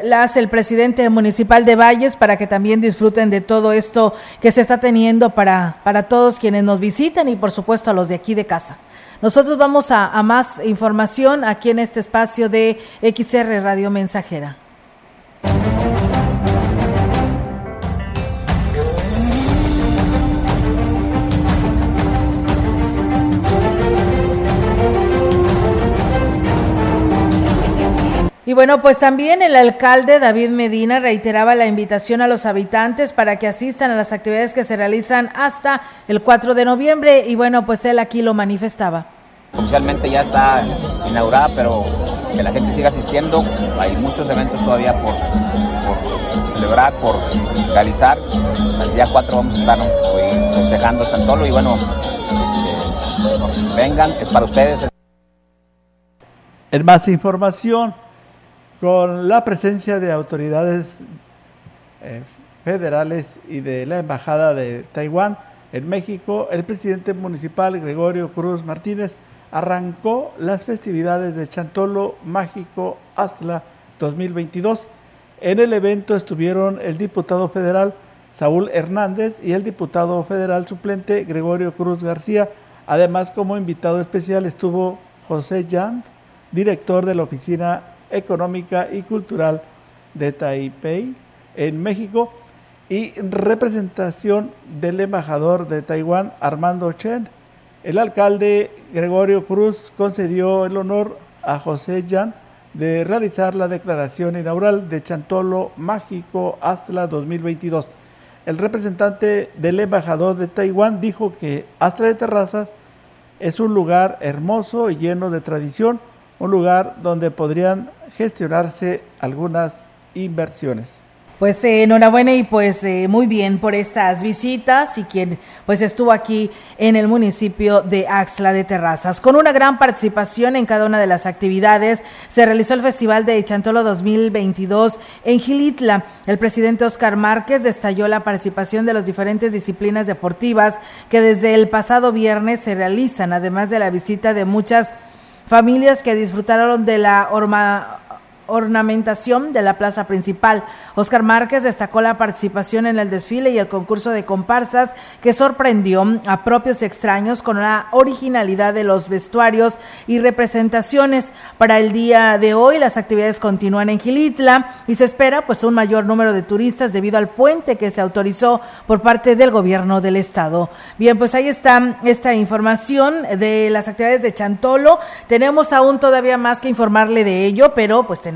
la hace el presidente municipal de Valles para que también disfruten de todo esto que se está teniendo para, para todos quienes nos visitan y por supuesto a los de aquí de casa. Nosotros vamos a, a más información aquí en este espacio de X R Radio Mensajera. Y bueno, pues también el alcalde David Medina reiteraba la invitación a los habitantes para que asistan a las actividades que se realizan hasta el cuatro de noviembre y bueno, pues él aquí lo manifestaba. Oficialmente ya está inaugurada, pero que la gente siga asistiendo, hay muchos eventos todavía por, por celebrar, por realizar. El día cuatro vamos a estar hoy festejando Xantolo y bueno, eh, vengan, es para ustedes. En más información, con la presencia de autoridades eh, federales y de la Embajada de Taiwán en México, el presidente municipal Gregorio Cruz Martínez arrancó las festividades de Xantolo Mágico Axtla dos mil veintidós. En el evento estuvieron el diputado federal Saúl Hernández y el diputado federal suplente Gregorio Cruz García, Además, como invitado especial estuvo José Yant, director de la Oficina Económica y Cultural de Taipei en México, y representación del embajador de Taiwán, Armando Chen. El alcalde Gregorio Cruz concedió el honor a José Yant de realizar la declaración inaugural de Xantolo Mágico Axtla dos mil veintidós. El representante del embajador de Taiwán dijo que Axtla de Terrazas es un lugar hermoso y lleno de tradición, un lugar donde podrían gestionarse algunas inversiones. Pues eh, enhorabuena y pues eh, muy bien por estas visitas y quien pues estuvo aquí en el municipio de Axtla de Terrazas. Con una gran participación en cada una de las actividades, se realizó el Festival de Xantolo dos mil veintidós en Xilitla. El presidente Oscar Márquez destacó la participación de las diferentes disciplinas deportivas que desde el pasado viernes se realizan, además de la visita de muchas familias que disfrutaron de la orma ornamentación de la plaza principal. Oscar Márquez destacó la participación en el desfile y el concurso de comparsas que sorprendió a propios y extraños con la originalidad de los vestuarios y representaciones. Para el día de hoy las actividades continúan en Xilitla y se espera pues un mayor número de turistas debido al puente que se autorizó por parte del gobierno del estado. Bien, pues ahí está esta información de las actividades de Xantolo. Tenemos aún todavía más que informarle de ello, pero pues tenemos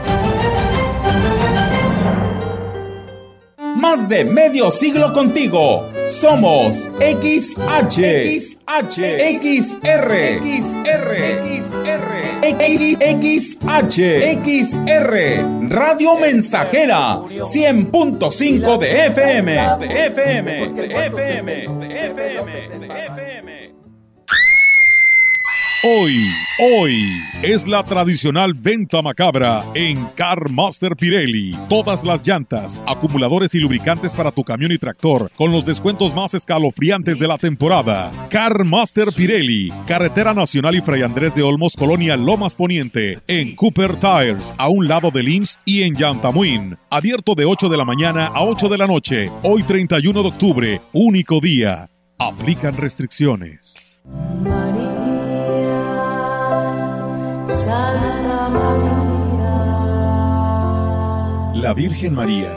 Más de medio siglo contigo. Somos X H, X H, XR, XR, XR, XH, XR, Radio Mensajera, cien punto cinco de F M, de FM, de FM, de FM, de FM. Hoy, hoy es la tradicional venta macabra en Car Master Pirelli. Todas las llantas, acumuladores y lubricantes para tu camión y tractor con los descuentos más escalofriantes de la temporada. Car Master Pirelli, Carretera Nacional y Fray Andrés de Olmos, Colonia Lomas Poniente, en Cooper Tires, a un lado del I M S S y en Tamuín. Abierto de ocho de la mañana a ocho de la noche. Hoy treinta y uno de octubre, único día. Aplican restricciones. La Virgen María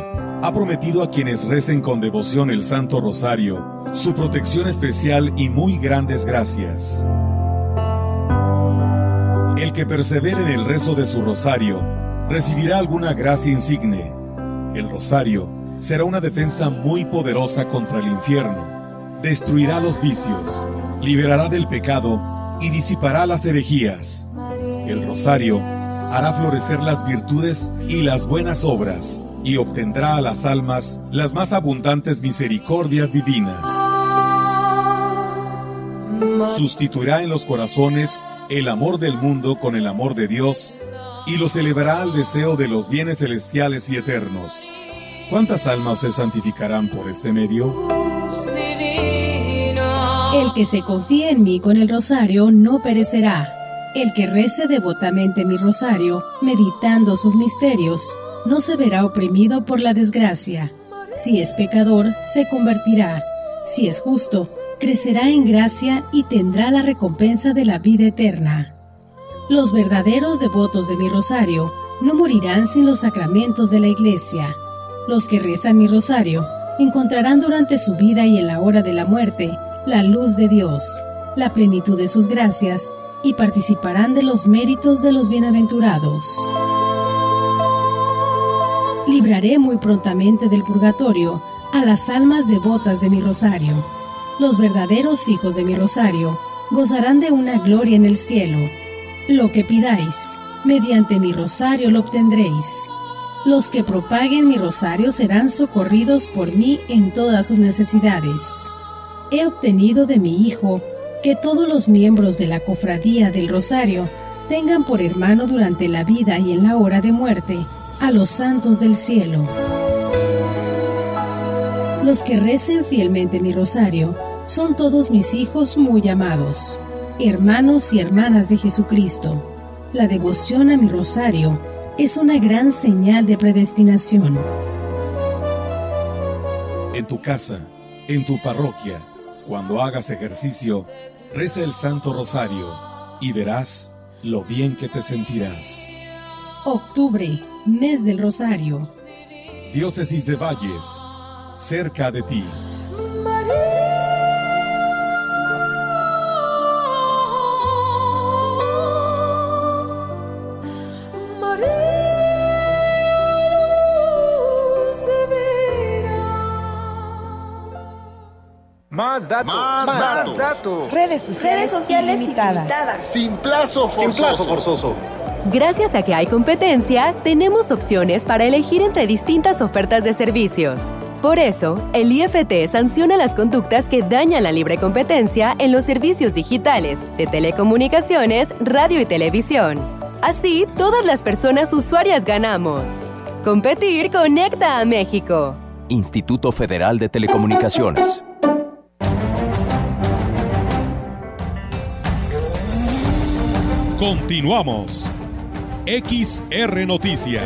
ha prometido a quienes recen con devoción el Santo Rosario su protección especial y muy grandes gracias. El que persevere en el rezo de su rosario recibirá alguna gracia insigne. El rosario será una defensa muy poderosa contra el infierno, destruirá los vicios, liberará del pecado y disipará las herejías. El rosario hará florecer las virtudes y las buenas obras, y obtendrá a las almas las más abundantes misericordias divinas. Sustituirá en los corazones el amor del mundo con el amor de Dios, y los elevará al deseo de los bienes celestiales y eternos. ¿Cuántas almas se santificarán por este medio? El que se confíe en mí con el rosario no perecerá. El que rece devotamente mi rosario, meditando sus misterios, no se verá oprimido por la desgracia. Si es pecador, se convertirá. Si es justo, crecerá en gracia y tendrá la recompensa de la vida eterna. Los verdaderos devotos de mi rosario no morirán sin los sacramentos de la iglesia. Los que rezan mi rosario encontrarán durante su vida y en la hora de la muerte la luz de Dios, la plenitud de sus gracias, y participarán de los méritos de los bienaventurados. Libraré muy prontamente del purgatorio a las almas devotas de mi rosario. Los verdaderos hijos de mi rosario gozarán de una gloria en el cielo. Lo que pidáis, mediante mi rosario lo obtendréis. Los que propaguen mi rosario serán socorridos por mí en todas sus necesidades. He obtenido de mi Hijo que todos los miembros de la Cofradía del Rosario tengan por hermano durante la vida y en la hora de muerte a los santos del cielo. Los que recen fielmente mi rosario son todos mis hijos muy amados, hermanos y hermanas de Jesucristo. La devoción a mi rosario es una gran señal de predestinación. En tu casa, en tu parroquia, cuando hagas ejercicio, reza el Santo Rosario y verás lo bien que te sentirás. Octubre, mes del Rosario. Diócesis de Valles, cerca de ti. Más datos, más, más datos. datos. Redes sociales, Redes sociales ilimitadas. ilimitadas. Sin plazo forzoso. Sin plazo forzoso. Gracias a que hay competencia, tenemos opciones para elegir entre distintas ofertas de servicios. Por eso, el I F T sanciona las conductas que dañan la libre competencia en los servicios digitales, de telecomunicaciones, radio y televisión. Así, todas las personas usuarias ganamos. Competir conecta a México. Instituto Federal de Telecomunicaciones. Continuamos. X R Noticias.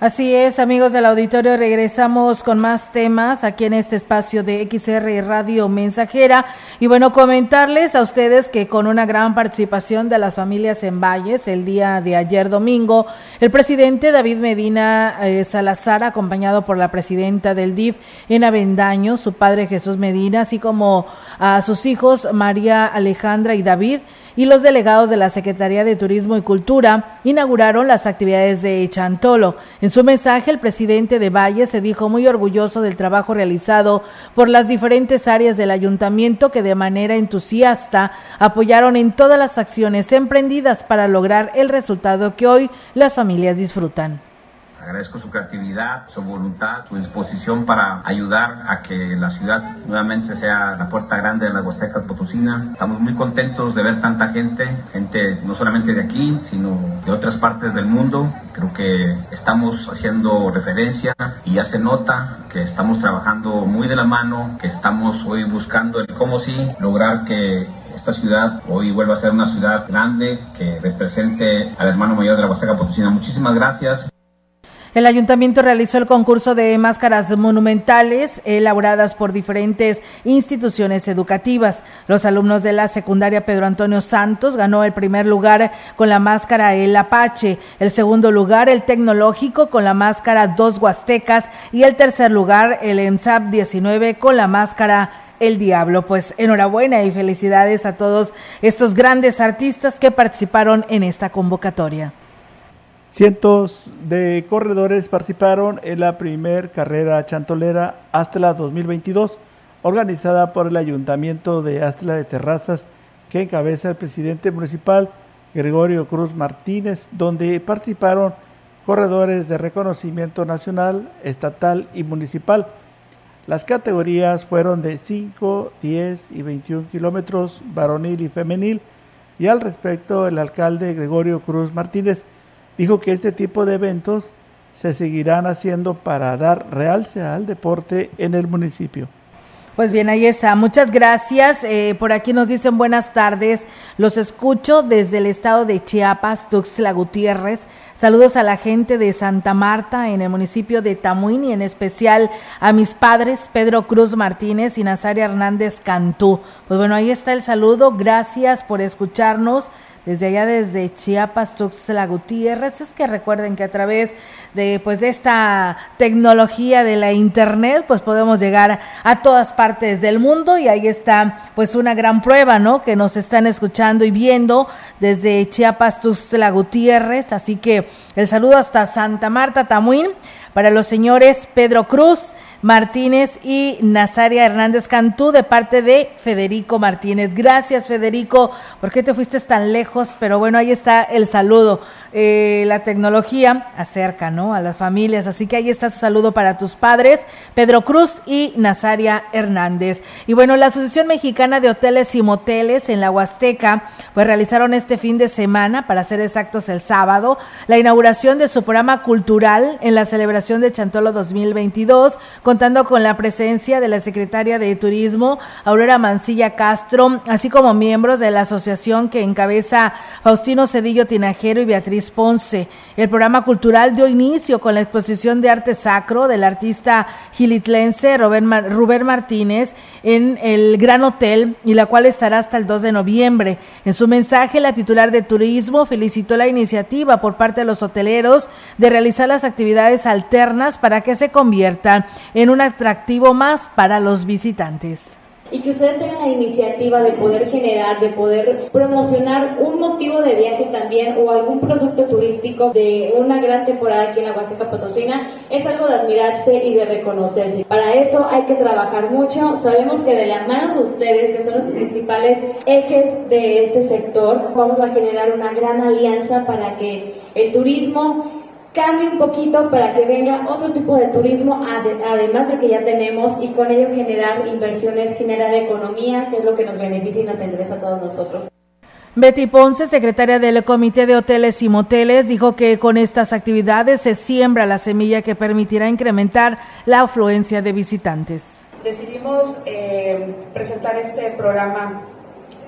Así es, amigos del auditorio, regresamos con más temas aquí en este espacio de X R Radio Mensajera. Y bueno, comentarles a ustedes que con una gran participación de las familias en Valles, el día de ayer domingo, el presidente David Medina eh, Salazar, acompañado por la presidenta del D I F en Avendaño, su padre Jesús Medina, así como a sus hijos María Alejandra y David, y los delegados de la Secretaría de Turismo y Cultura inauguraron las actividades de Xantolo. En su mensaje, el presidente de Valle se dijo muy orgulloso del trabajo realizado por las diferentes áreas del ayuntamiento, que de manera entusiasta apoyaron en todas las acciones emprendidas para lograr el resultado que hoy las familias disfrutan. Agradezco su creatividad, su voluntad, su disposición para ayudar a que la ciudad nuevamente sea la puerta grande de la Huasteca Potosina. Estamos muy contentos de ver tanta gente, gente no solamente de aquí, sino de otras partes del mundo. Creo que estamos haciendo referencia y ya se nota que estamos trabajando muy de la mano, que estamos hoy buscando el cómo sí lograr que esta ciudad hoy vuelva a ser una ciudad grande que represente al hermano mayor de la Huasteca Potosina. Muchísimas gracias. El ayuntamiento realizó el concurso de máscaras monumentales elaboradas por diferentes instituciones educativas. Los alumnos de la secundaria Pedro Antonio Santos ganó el primer lugar con la máscara El Apache, el segundo lugar el Tecnológico con la máscara Dos Huastecas y el tercer lugar el EMSAP diecinueve con la máscara El Diablo. Pues enhorabuena y felicidades a todos estos grandes artistas que participaron en esta convocatoria. Cientos de corredores participaron en la primer carrera chantolera Axtla dos mil veintidós, organizada por el Ayuntamiento de Axtla de Terrazas, que encabeza el presidente municipal Gregorio Cruz Martínez, donde participaron corredores de reconocimiento nacional, estatal y municipal. Las categorías fueron de cinco, diez y veintiuno kilómetros, varonil y femenil, y al respecto el alcalde Gregorio Cruz Martínez dijo que este tipo de eventos se seguirán haciendo para dar realce al deporte en el municipio. Pues bien, ahí está. Muchas gracias. Eh, por aquí nos dicen buenas tardes. Los escucho desde el estado de Chiapas, Tuxtla Gutiérrez. Saludos a la gente de Santa Marta, en el municipio de Tamuín, y en especial a mis padres, Pedro Cruz Martínez y Nazaria Hernández Cantú. Pues bueno, ahí está el saludo. Gracias por escucharnos. Desde allá, desde Chiapas, Tuxtla Gutiérrez. Es que recuerden que a través de pues de esta tecnología de la internet, pues podemos llegar a todas partes del mundo, y ahí está pues una gran prueba, ¿no? Que nos están escuchando y viendo desde Chiapas, Tuxtla Gutiérrez. Así que el saludo hasta Santa Marta, Tamuín, para los señores Pedro Cruz, Martínez y Nazaria Hernández Cantú de parte de Federico Martínez. Gracias, Federico. ¿Por qué te fuiste tan lejos? Pero bueno, ahí está el saludo. Eh, la tecnología acerca, ¿no?, a las familias, así que ahí está su saludo para tus padres, Pedro Cruz y Nazaria Hernández. Y bueno, la Asociación Mexicana de Hoteles y Moteles en la Huasteca, pues realizaron este fin de semana, para ser exactos el sábado, la inauguración de su programa cultural en la celebración de Xantolo dos mil veintidós, contando con la presencia de la secretaria de Turismo, Aurora Mancilla Castro, así como miembros de la asociación que encabeza Faustino Cedillo Tinajero y Beatriz Ponce. El programa cultural dio inicio con la exposición de arte sacro del artista xilitlense Robert Mar- Rubén Martínez en el Gran Hotel, y la cual estará hasta el dos de noviembre. En su mensaje, la titular de Turismo felicitó la iniciativa por parte de los hoteleros de realizar las actividades alternas para que se conviertan en un atractivo más para los visitantes. Y que ustedes tengan la iniciativa de poder generar, de poder promocionar un motivo de viaje también, o algún producto turístico de una gran temporada aquí en la Huasteca Potosina, es algo de admirarse y de reconocerse. Para eso hay que trabajar mucho. Sabemos que de la mano de ustedes, que son los principales ejes de este sector, vamos a generar una gran alianza para que el turismo cambie un poquito, para que venga otro tipo de turismo, ad- además de que ya tenemos, y con ello generar inversiones, generar economía, que es lo que nos beneficia y nos interesa a todos nosotros. Betty Ponce, secretaria del Comité de Hoteles y Moteles, dijo que con estas actividades se siembra la semilla que permitirá incrementar la afluencia de visitantes. Decidimos eh, presentar este programa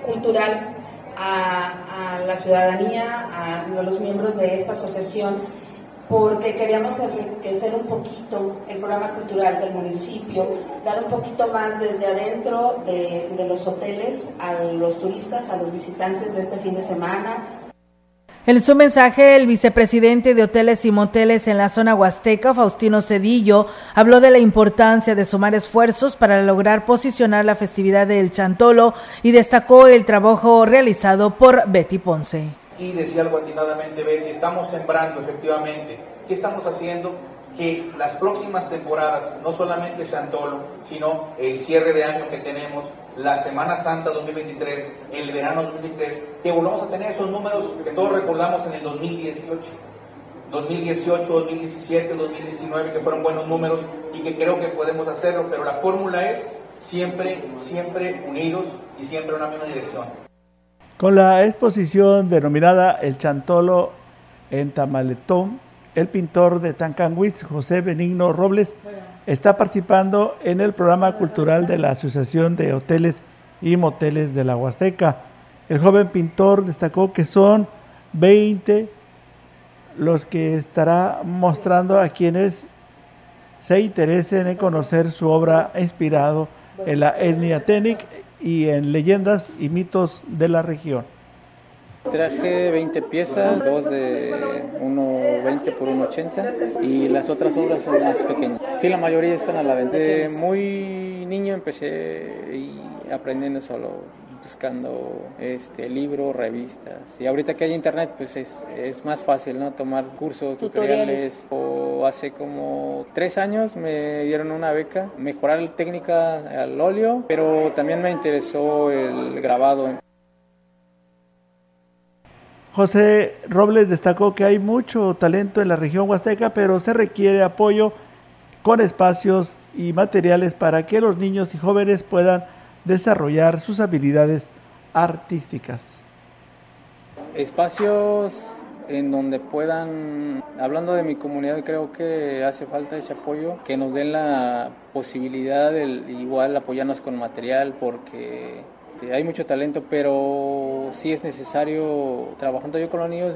cultural a, a la ciudadanía, a los miembros de esta asociación, porque queríamos enriquecer un poquito el programa cultural del municipio, dar un poquito más desde adentro de, de los hoteles a los turistas, a los visitantes de este fin de semana. En su mensaje, el vicepresidente de Hoteles y Moteles en la zona huasteca, Faustino Cedillo, habló de la importancia de sumar esfuerzos para lograr posicionar la festividad del Xantolo y destacó el trabajo realizado por Betty Ponce. Y decía algo atinadamente, Betty, estamos sembrando efectivamente. ¿Qué estamos haciendo? Que las próximas temporadas, no solamente Xantolo, sino el cierre de año que tenemos, la Semana Santa dos mil veintitrés, el verano dos mil veintitrés, que volvamos a tener esos números que todos recordamos en el dos mil dieciocho. dos mil dieciocho, dos mil diecisiete, dos mil diecinueve, que fueron buenos números y que creo que podemos hacerlo, pero la fórmula es siempre, siempre unidos y siempre en una misma dirección. Con la exposición denominada El Xantolo en Tamaletón, el pintor de Tancanwitz, José Benigno Robles, está participando en el programa cultural de la Asociación de Hoteles y Moteles de la Huasteca. El joven pintor destacó que son veinte los que estará mostrando a quienes se interesen en conocer su obra, inspirado en la etnia Tenec y en leyendas y mitos de la región. Traje veinte piezas, dos de uno veinte por uno ochenta, y las otras obras son más pequeñas. Sí, la mayoría están a la venta. De muy niño empecé y aprendiendo solo, buscando este libros, revistas. Y ahorita que hay internet, pues es, es más fácil, ¿no?, tomar cursos, tutoriales. tutoriales. O hace como tres años me dieron una beca, mejorar la técnica al óleo, pero también me interesó el grabado. José Robles destacó que hay mucho talento en la región huasteca, pero se requiere apoyo con espacios y materiales para que los niños y jóvenes puedan desarrollar sus habilidades artísticas. Espacios en donde puedan, hablando de mi comunidad, creo que hace falta ese apoyo, que nos den la posibilidad de igual apoyarnos con material, porque hay mucho talento, pero sí es necesario. Trabajando yo con los niños,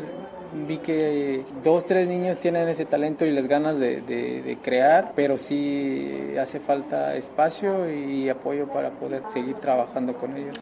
vi que dos, tres niños tienen ese talento y las ganas de, de, de crear, pero sí hace falta espacio y apoyo para poder seguir trabajando con ellos.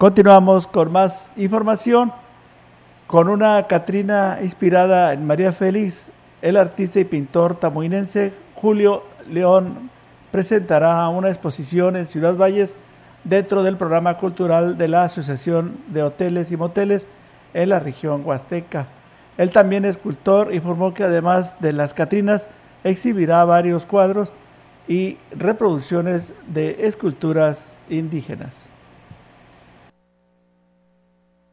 Continuamos con más información, con una Catrina inspirada en María Félix. El artista y pintor tamuinense Julio León presentará una exposición en Ciudad Valles dentro del programa cultural de la Asociación de Hoteles y Moteles en la región huasteca. Él también es escultor, informó que además de las Catrinas, exhibirá varios cuadros y reproducciones de esculturas indígenas.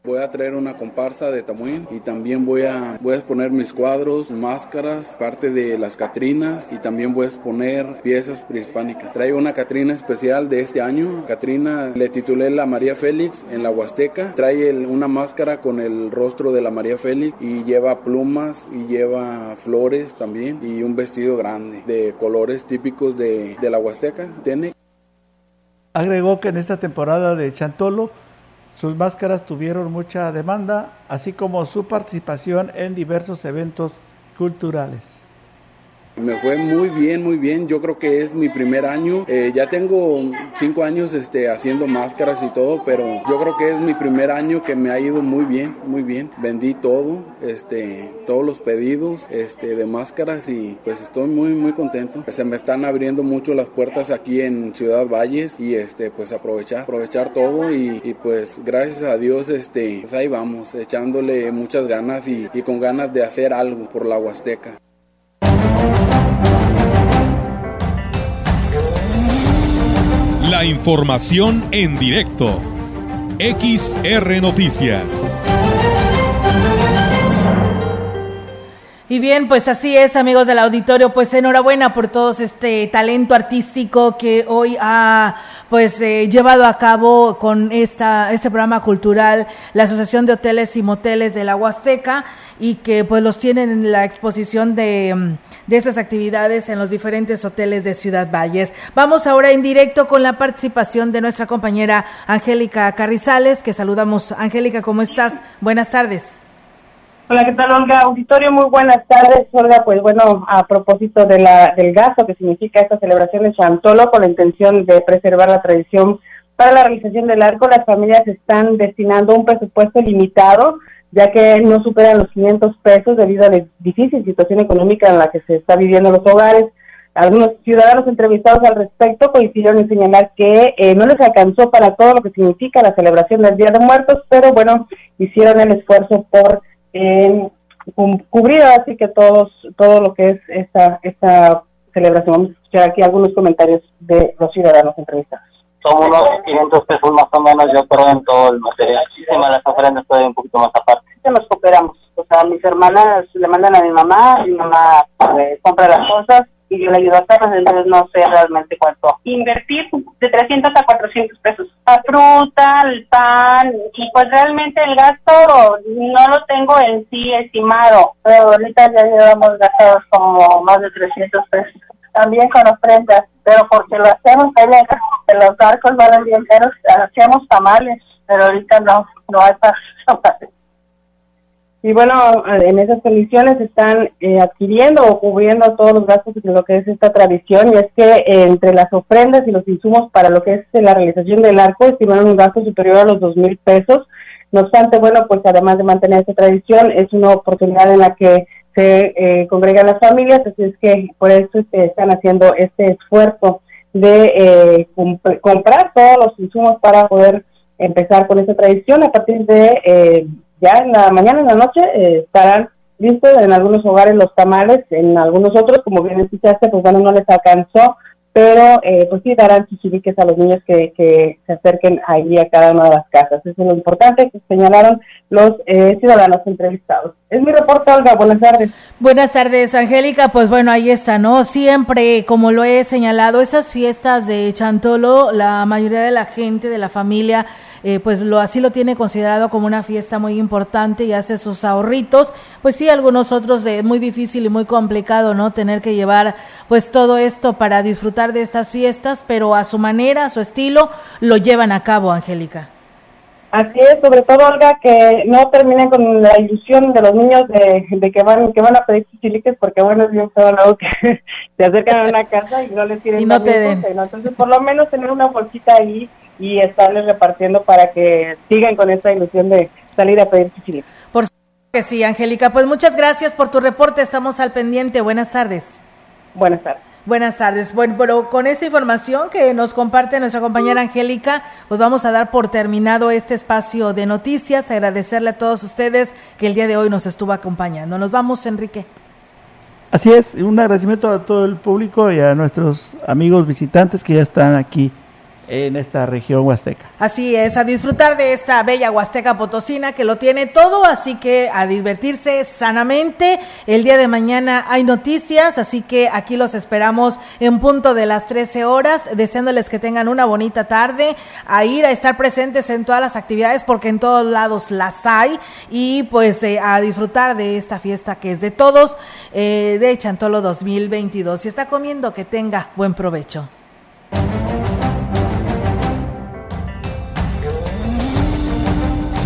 Voy a traer una comparsa de Tamuín y también voy a, voy a exponer mis cuadros, máscaras, parte de las Catrinas y también voy a exponer piezas prehispánicas. Traigo una Catrina especial de este año. Catrina le titulé la María Félix en la Huasteca. Trae el, una máscara con el rostro de la María Félix y lleva plumas y lleva flores también y un vestido grande de colores típicos de, de la Huasteca. Tiene. Agregó que en esta temporada de Xantolo, sus máscaras tuvieron mucha demanda, así como su participación en diversos eventos culturales. Me fue muy bien, muy bien. Yo creo que es mi primer año. Eh, ya tengo cinco años este, haciendo máscaras y todo, pero yo creo que es mi primer año que me ha ido muy bien, muy bien. Vendí todo, este, todos los pedidos este, de máscaras y pues estoy muy, muy contento. Se me están abriendo mucho las puertas aquí en Ciudad Valles y este, pues aprovechar, aprovechar todo y, y pues gracias a Dios este, pues ahí vamos, echándole muchas ganas y, y con ganas de hacer algo por la Huasteca. La información en directo. X R Noticias. Y bien, pues así es, amigos del auditorio, pues enhorabuena por todo este talento artístico que hoy ha pues eh, llevado a cabo con esta este programa cultural, la Asociación de Hoteles y Moteles de la Huasteca, y que pues los tienen en la exposición de, de estas actividades en los diferentes hoteles de Ciudad Valles. Vamos ahora en directo con la participación de nuestra compañera Angélica Carrizales, que saludamos. Angélica, ¿cómo estás? Buenas tardes. Hola, ¿qué tal, Olga? Auditorio, muy buenas tardes, Olga. Pues bueno, a propósito de la del gasto que significa esta celebración de Xantolo, con la intención de preservar la tradición para la realización del arco, las familias están destinando un presupuesto limitado, ya que no superan los quinientos pesos debido a la difícil situación económica en la que se está viviendo los hogares. Algunos ciudadanos entrevistados al respecto coincidieron en señalar que eh, no les alcanzó para todo lo que significa la celebración del Día de Muertos, pero bueno, hicieron el esfuerzo por eh, cubrir así que todos todo lo que es esta, esta celebración. Vamos a escuchar aquí algunos comentarios de los ciudadanos entrevistados. Son unos quinientos pesos más o menos, yo creo, en todo el material. Muchísimas las ofrendas todavía un poquito más aparte. Nos cooperamos. O sea, mis hermanas le mandan a mi mamá, mi mamá eh, compra las cosas y yo le ayudo a hacerlas, entonces no sé realmente cuánto. Invertir de trescientos a cuatrocientos pesos. La fruta, el pan, y pues realmente el gasto no lo tengo en sí estimado. Pero ahorita ya llevamos gastados como más de trescientos pesos. También con ofrendas, pero porque lo hacemos de los barcos valen bien caros, hacíamos tamales, pero ahorita no, no hay tamales. Y bueno, en esas condiciones están eh, adquiriendo o cubriendo todos los gastos de lo que es esta tradición, y es que eh, entre las ofrendas y los insumos para lo que es la realización del arco, estimaron un gasto superior a los dos mil pesos. No obstante, bueno, pues además de mantener esta tradición, es una oportunidad en la que se eh, congregan las familias, así es que por eso este, están haciendo este esfuerzo de eh, comp- comprar todos los insumos para poder empezar con esta tradición. A partir de eh, ya en la mañana, en la noche, eh, estarán listos en algunos hogares los tamales, en algunos otros, como bien escuchaste, pues bueno, no les alcanzó, pero eh, pues sí darán chichiriques a los niños que, que se acerquen ahí a cada una de las casas. Eso es lo importante que señalaron los eh, ciudadanos entrevistados. Es mi reporte, Olga. Buenas tardes. Buenas tardes, Angélica. Pues bueno, ahí está, ¿no? Siempre, como lo he señalado, esas fiestas de Xantolo, la mayoría de la gente, de la familia, Eh, pues lo así lo tiene considerado como una fiesta muy importante y hace sus ahorritos. Pues sí, algunos otros es eh, muy difícil y muy complicado, ¿no? Tener que llevar pues todo esto para disfrutar de estas fiestas, pero a su manera, a su estilo, lo llevan a cabo, Angélica. Así es, sobre todo, Olga, que no terminen con la ilusión de los niños de, de que van que van a pedir chichiliques, porque bueno, es bien feo luego que se acercan a una casa y no les tienen y no te den. Entonces, por lo menos tener una bolsita ahí y estarles repartiendo para que sigan con esta ilusión de salir a pedir chichilín. Por supuesto que sí, Angélica. Pues muchas gracias por tu reporte, estamos al pendiente. Buenas tardes. Buenas tardes. Buenas tardes. Bueno, pero con esa información que nos comparte nuestra compañera Angélica, pues vamos a dar por terminado este espacio de noticias. Agradecerle a todos ustedes que el día de hoy nos estuvo acompañando. Nos vamos, Enrique. Así es, un agradecimiento a todo el público y a nuestros amigos visitantes que ya están aquí en esta región huasteca. Así es, a disfrutar de esta bella Huasteca Potosina que lo tiene todo, así que a divertirse sanamente. El día de mañana hay noticias, así que aquí los esperamos en punto de las trece horas, deseándoles que tengan una bonita tarde, a ir a estar presentes en todas las actividades porque en todos lados las hay, y pues eh, a disfrutar de esta fiesta que es de todos, eh, de Xantolo dos mil veintidós. Si está comiendo, que tenga buen provecho.